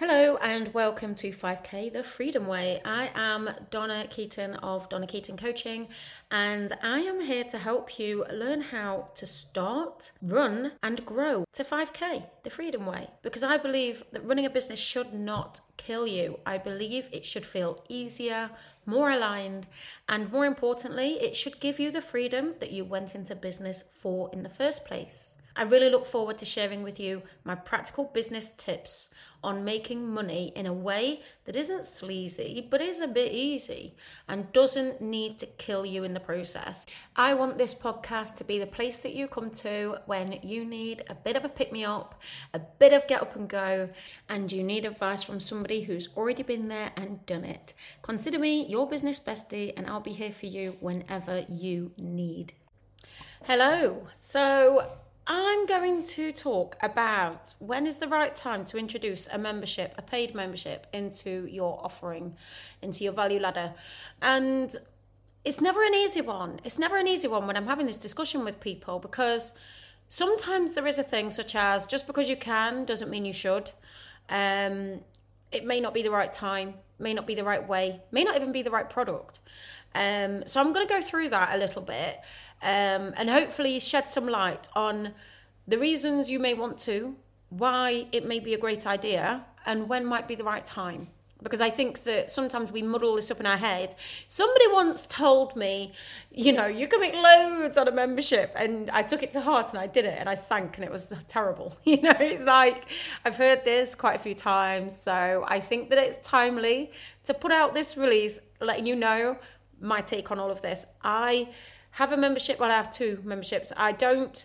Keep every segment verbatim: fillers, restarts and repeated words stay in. Hello and welcome to five K The Freedom Way. I am Donna Keaton of Donna Keaton Coaching, and I am here to help you learn how to start, run and grow to five K The Freedom Way, because I believe that running a business should not kill you. I believe it should feel easier, more aligned, and more importantly, it should give you the freedom that you went into business for in the first place. I really look forward to sharing with you my practical business tips on making money in a way that isn't sleazy, but is a bit easy and doesn't need to kill you in the process. I want this podcast to be the place that you come to when you need a bit of a pick-me-up, a bit of get up and go, and you need advice from somebody who's already been there and done it. Consider me your business bestie, and I'll be here for you whenever you need. Hello. So I'm going to talk about when is the right time to introduce a membership, a paid membership, into your offering, into your value ladder. And it's never an easy one. It's never an easy one when I'm having this discussion with people, because sometimes there is a thing such as just because you can doesn't mean you should. Um, it may not be the right time, may not be the right way, may not even be the right product. Um, so I'm going to go through that a little bit um, and hopefully shed some light on the reasons you may want to, why it may be a great idea, and when might be the right time. Because I think that sometimes we muddle this up in our head. Somebody once told me, you know, you can make loads on a membership, and I took it to heart and I did it and I sank and it was terrible. You know, it's like, I've heard this quite a few times. So I think that it's timely to put out this release, letting you know my take on all of this. I have a membership, well, I have two memberships. I don't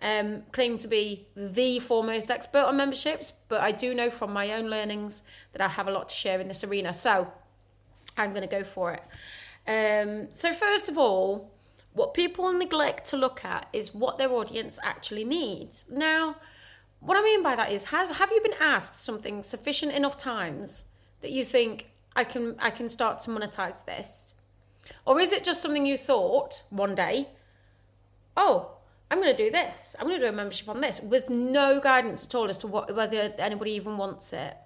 um, claim to be the foremost expert on memberships, but I do know from my own learnings that I have a lot to share in this arena. So I'm going to go for it. Um, so first of all, what people neglect to look at is what their audience actually needs. Now, what I mean by that is, have, have you been asked something sufficient enough times that you think, I can, I can start to monetize this? Or is it just something you thought one day, oh, I'm going to do this, I'm going to do a membership on this, with no guidance at all as to what, whether anybody even wants it.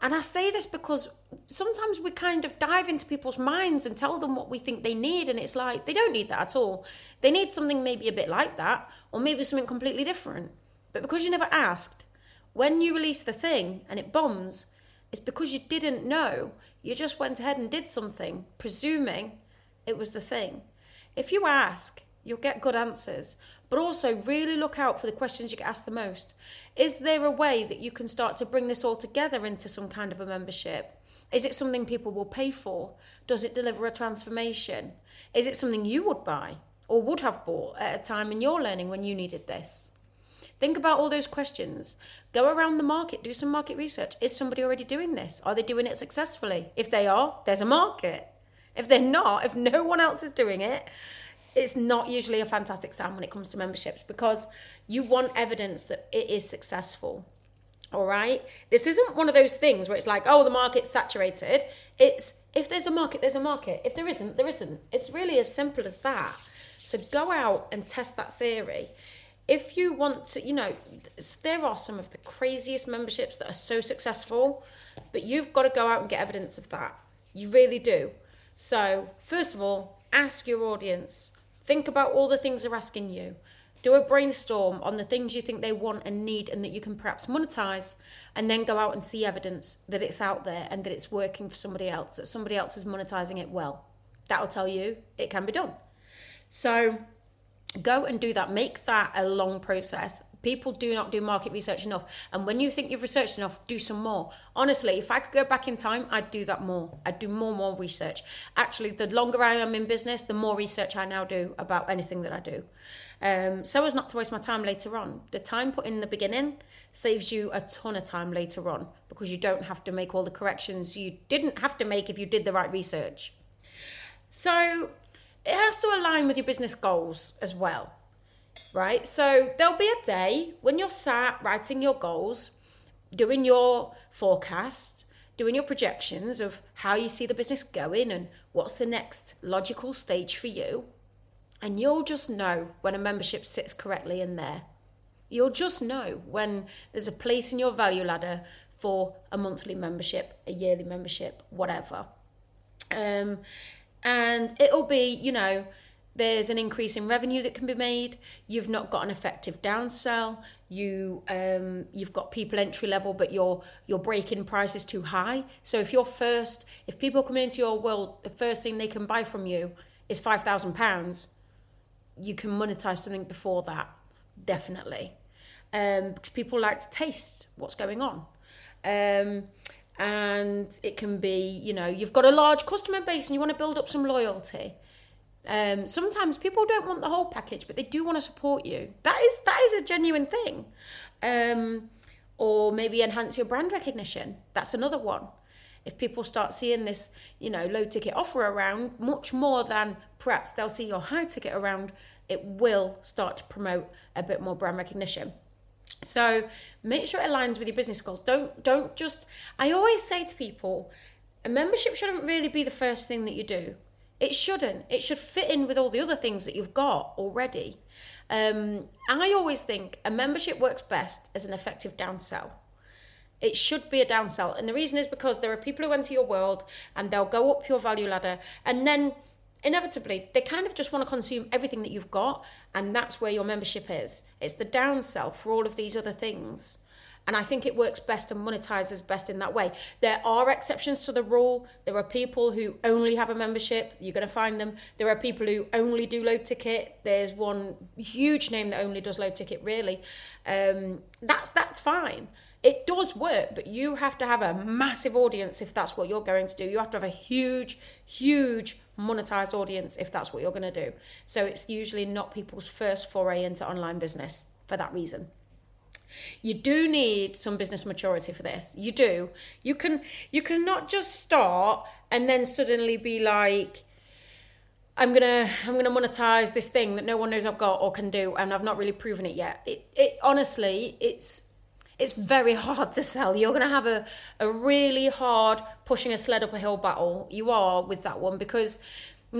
And I say this because sometimes we kind of dive into people's minds and tell them what we think they need, and it's like, they don't need that at all. They need something maybe a bit like that, or maybe something completely different. But because you never asked, when you release the thing and it bombs, it's because you didn't know. You just went ahead and did something, presuming it was the thing. If you ask, you'll get good answers. But also really look out for the questions you get asked the most. Is there a way that you can start to bring this all together into some kind of a membership? Is it something people will pay for? Does it deliver a transformation? Is it something you would buy or would have bought at a time in your learning when you needed this? Think about all those questions. Go around the market, do some market research. Is somebody already doing this? Are they doing it successfully? If they are, there's a market. If they're not, if no one else is doing it, it's not usually a fantastic sign when it comes to memberships, because you want evidence that it is successful. All right? This isn't one of those things where it's like, oh, the market's saturated. It's if there's a market, there's a market. If there isn't, there isn't. It's really as simple as that. So go out and test that theory. If you want to, you know, there are some of the craziest memberships that are so successful, but you've got to go out and get evidence of that. You really do. So first of all, ask your audience. Think about all the things they're asking you. Do a brainstorm on the things you think they want and need and that you can perhaps monetize, and then go out and see evidence that it's out there and that it's working for somebody else, that somebody else is monetizing it well. That'll tell you it can be done. So go and do that. Make that a long process. People do not do market research enough. And when you think you've researched enough, do some more. Honestly, if I could go back in time, I'd do that more. I'd do more, more research. Actually, the longer I am in business, the more research I now do about anything that I do. Um, so as not to waste my time later on. The time put in the beginning saves you a ton of time later on, because you don't have to make all the corrections you didn't have to make if you did the right research. So it has to align with your business goals as well, right? So there'll be a day when you're sat writing your goals, doing your forecast, doing your projections of how you see the business going and what's the next logical stage for you. And you'll just know when a membership sits correctly in there. You'll just know when there's a place in your value ladder for a monthly membership, a yearly membership, whatever. Um, and it'll be, you know, there's an increase in revenue that can be made. You've not got an effective downsell. You, um, you've got people entry level, but your your break-in price is too high. So if you're first, if people come into your world, the first thing they can buy from you is five thousand pounds, you can monetize something before that, definitely. Um, because people like to taste what's going on. Um, and it can be, you know, you've got a large customer base and you want to build up some loyalty. Um, sometimes people don't want the whole package, but they do want to support you. That is that is a genuine thing. Um, or maybe enhance your brand recognition. That's another one. If people start seeing this, you know, low ticket offer around much more than perhaps they'll see your high ticket around, it will start to promote a bit more brand recognition. So make sure it aligns with your business goals. Don't don't just, I always say to people, a membership shouldn't really be the first thing that you do. It shouldn't. It should fit in with all the other things that you've got already. Um, I always think a membership works best as an effective downsell. It should be a downsell. And the reason is because there are people who enter your world and they'll go up your value ladder, and then inevitably, they kind of just want to consume everything that you've got, and that's where your membership is. It's the downsell for all of these other things. And I think it works best and monetizes best in that way. There are exceptions to the rule. There are people who only have a membership. You're going to find them. There are people who only do low ticket. There's one huge name that only does low ticket, really. Um, that's that's fine. It does work, but you have to have a massive audience if that's what you're going to do. You have to have a huge, huge monetized audience if that's what you're going to do. So it's usually not people's first foray into online business for that reason. You do need some business maturity for this. You do. You can you cannot just start and then suddenly be like, I'm gonna I'm gonna monetize this thing that no one knows I've got or can do, and I've not really proven it yet. It it honestly it's It's very hard to sell. You're going to have a, a really hard pushing a sled up a hill battle. You are with that one, because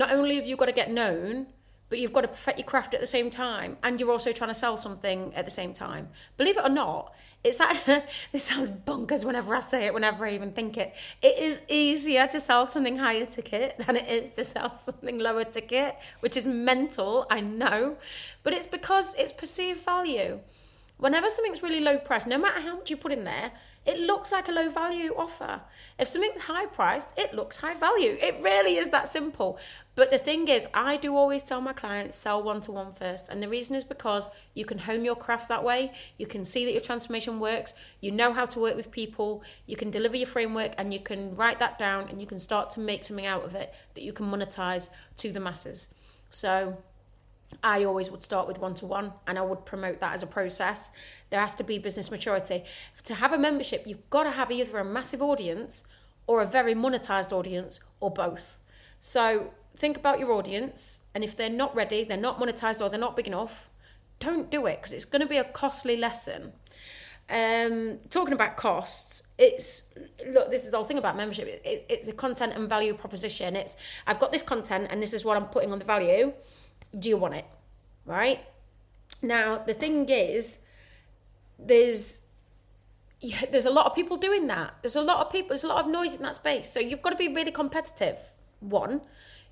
not only have you got to get known, but you've got to perfect your craft at the same time. And you're also trying to sell something at the same time. Believe it or not, it's that, this sounds bonkers whenever I say it, whenever I even think it. It is easier to sell something higher ticket than it is to sell something lower ticket, which is mental, I know. But it's because it's perceived value. Whenever something's really low priced, no matter how much you put in there, it looks like a low value offer. If something's high priced, it looks high value. It really is that simple. But the thing is, I do always tell my clients, sell one-to-one first. And the reason is because you can hone your craft that way. You can see that your transformation works. You know how to work with people. You can deliver your framework, and you can write that down, and you can start to make something out of it that you can monetize to the masses. So I always would start with one-to-one, and I would promote that as a process. There has to be business maturity. To have a membership, you've got to have either a massive audience or a very monetized audience, or both. So think about your audience, and if they're not ready, they're not monetized, or they're not big enough, don't do it, because it's going to be a costly lesson. Um, talking about costs, it's, look, this is the whole thing about membership. It, it, it's a content and value proposition. It's, I've got this content and this is what I'm putting on the value. Do you want it? Right? Now, the thing is, there's there's a lot of people doing that. There's a lot of people, there's a lot of noise in that space. So you've got to be really competitive. One,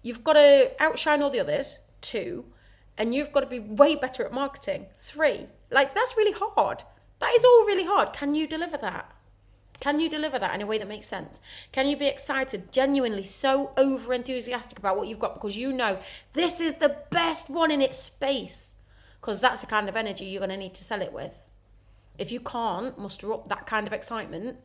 you've got to outshine all the others. Two, and you've got to be way better at marketing. Three, like that's really hard. That is all really hard. Can you deliver that? Can you deliver that in a way that makes sense? Can you be excited, genuinely so over-enthusiastic about what you've got, because you know this is the best one in its space? Because that's the kind of energy you're going to need to sell it with. If you can't muster up that kind of excitement,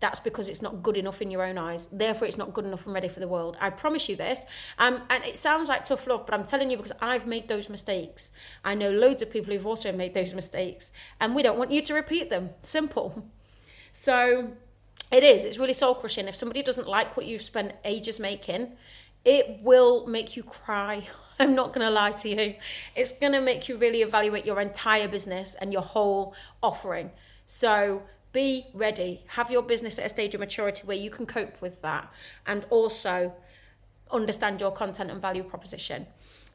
that's because it's not good enough in your own eyes. Therefore, it's not good enough and ready for the world. I promise you this. Um, and it sounds like tough love, but I'm telling you, because I've made those mistakes. I know loads of people who've also made those mistakes, and we don't want you to repeat them. Simple. So it is, it's really soul crushing. If somebody doesn't like what you've spent ages making, it will make you cry. I'm not going to lie to you. It's going to make you really evaluate your entire business and your whole offering. So be ready. Have your business at a stage of maturity where you can cope with that, and also understand your content and value proposition.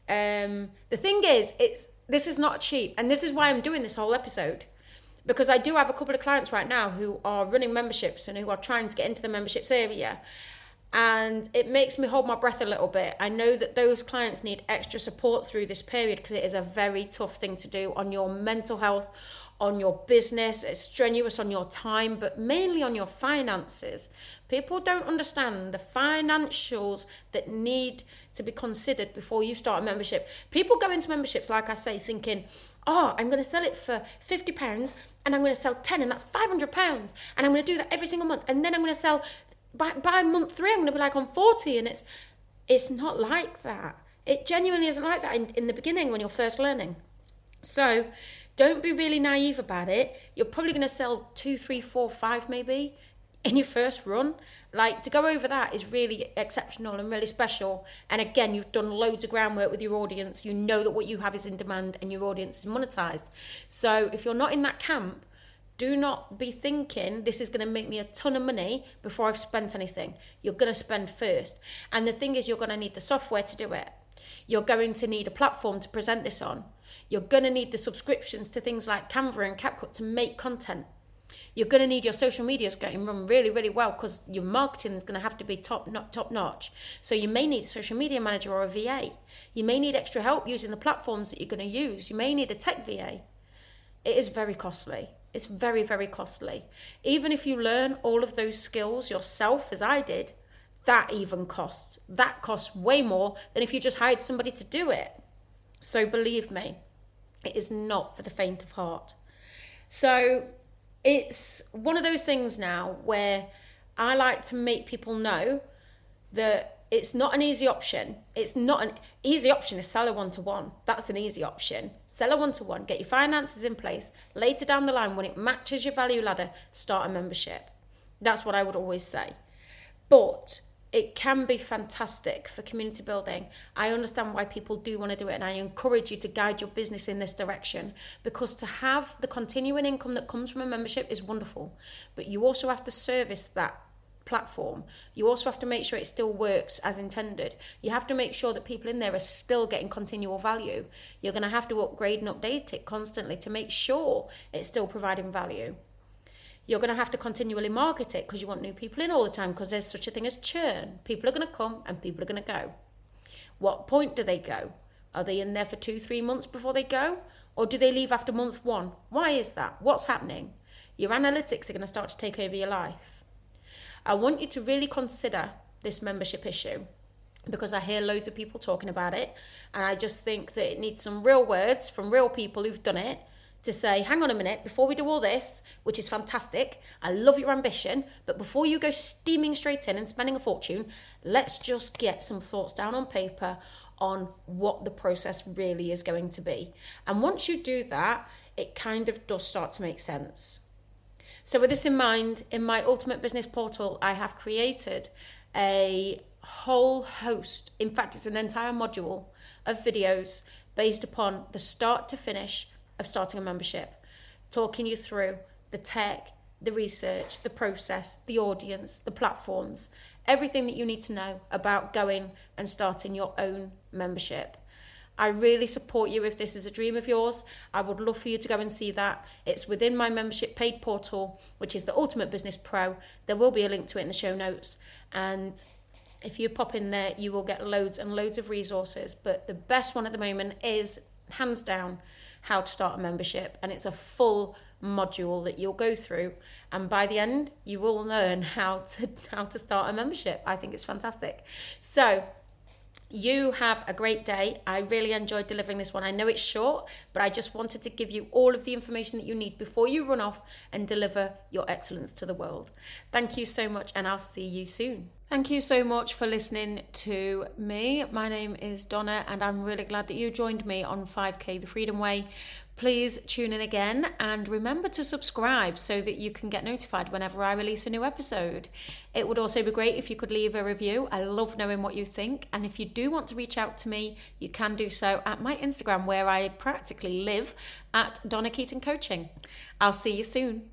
Um, the thing is, it's this is not cheap. And this is why I'm doing this whole episode. Because I do have a couple of clients right now who are running memberships and who are trying to get into the memberships area. And it makes me hold my breath a little bit. I know that those clients need extra support through this period because it is a very tough thing to do on your mental health, on your business. It's strenuous on your time, but mainly on your finances. People don't understand the financials that need to be considered before you start a membership. People go into memberships, like I say, thinking, oh, I'm going to sell it for fifty pounds and I'm going to sell ten and that's five hundred pounds. And I'm going to do that every single month. And then I'm going to sell... By, by month three, I'm going to be like on forty, and it's it's not like that. It genuinely isn't like that in, in the beginning when you're first learning. So don't be really naive about it. You're probably going to sell two, three, four, five maybe in your first run. Like, to go over that is really exceptional and really special. And again, you've done loads of groundwork with your audience. You know that what you have is in demand and your audience is monetized. So if you're not in that camp, do not be thinking this is going to make me a ton of money before I've spent anything. You're going to spend first. And the thing is, you're going to need the software to do it. You're going to need a platform to present this on. You're going to need the subscriptions to things like Canva and Capcut to make content. You're going to need your social media is going to run really, really well because your marketing is going to have to be top, not top notch. So you may need a social media manager or a V A. You may need extra help using the platforms that you're going to use. You may need a tech V A. It is very costly. It's very, very costly. Even if you learn all of those skills yourself, as I did, that even costs. That costs way more than if you just hired somebody to do it. So believe me, it is not for the faint of heart. So it's one of those things now where I like to make people know that it's not an easy option. It's not an easy option is sell a one-to-one. That's an easy option. Sell a one-to-one, get your finances in place. Later down the line, when it matches your value ladder, start a membership. That's what I would always say. But it can be fantastic for community building. I understand why people do want to do it, and I encourage you to guide your business in this direction, because to have the continuing income that comes from a membership is wonderful, but you also have to service that platform. You also have to make sure it still works as intended. You have to make sure that people in there are still getting continual value. You're going to have to upgrade and update it constantly to make sure it's still providing value. You're going to have to continually market it because you want new people in all the time, because there's such a thing as churn. People are going to come and people are going to go. What point do they go? Are they in there for two, three months before they go? Or do they leave after month one? Why is that? What's happening? Your analytics are going to start to take over your life. I want you to really consider this membership issue, because I hear loads of people talking about it, and I just think that it needs some real words from real people who've done it to say, hang on a minute, before we do all this, which is fantastic, I love your ambition, but before you go steaming straight in and spending a fortune, let's just get some thoughts down on paper on what the process really is going to be. And once you do that, it kind of does start to make sense. So with this in mind, in my Ultimate Business Portal, I have created a whole host, in fact, it's an entire module of videos based upon the start to finish of starting a membership, talking you through the tech, the research, the process, the audience, the platforms, everything that you need to know about going and starting your own membership. I really support you if this is a dream of yours. I would love for you to go and see that. It's within my membership paid portal, which is the Ultimate Business Pro. There will be a link to it in the show notes. And if you pop in there, you will get loads and loads of resources. But the best one at the moment is, hands down, how to start a membership. And it's a full module that you'll go through. And by the end, you will learn how to, how to start a membership. I think it's fantastic. So... you have a great day. I really enjoyed delivering this one. I know it's short, but I just wanted to give you all of the information that you need before you run off and deliver your excellence to the world. Thank you so much, and I'll see you soon. Thank you so much for listening to me. My name is Donna, and I'm really glad that you joined me on five K The Freedom Way. Please tune in again, and remember to subscribe so that you can get notified whenever I release a new episode. It would also be great if you could leave a review. I love knowing what you think. And if you do want to reach out to me, you can do so at my Instagram, where I practically live, at Donna Keaton Coaching. I'll see you soon.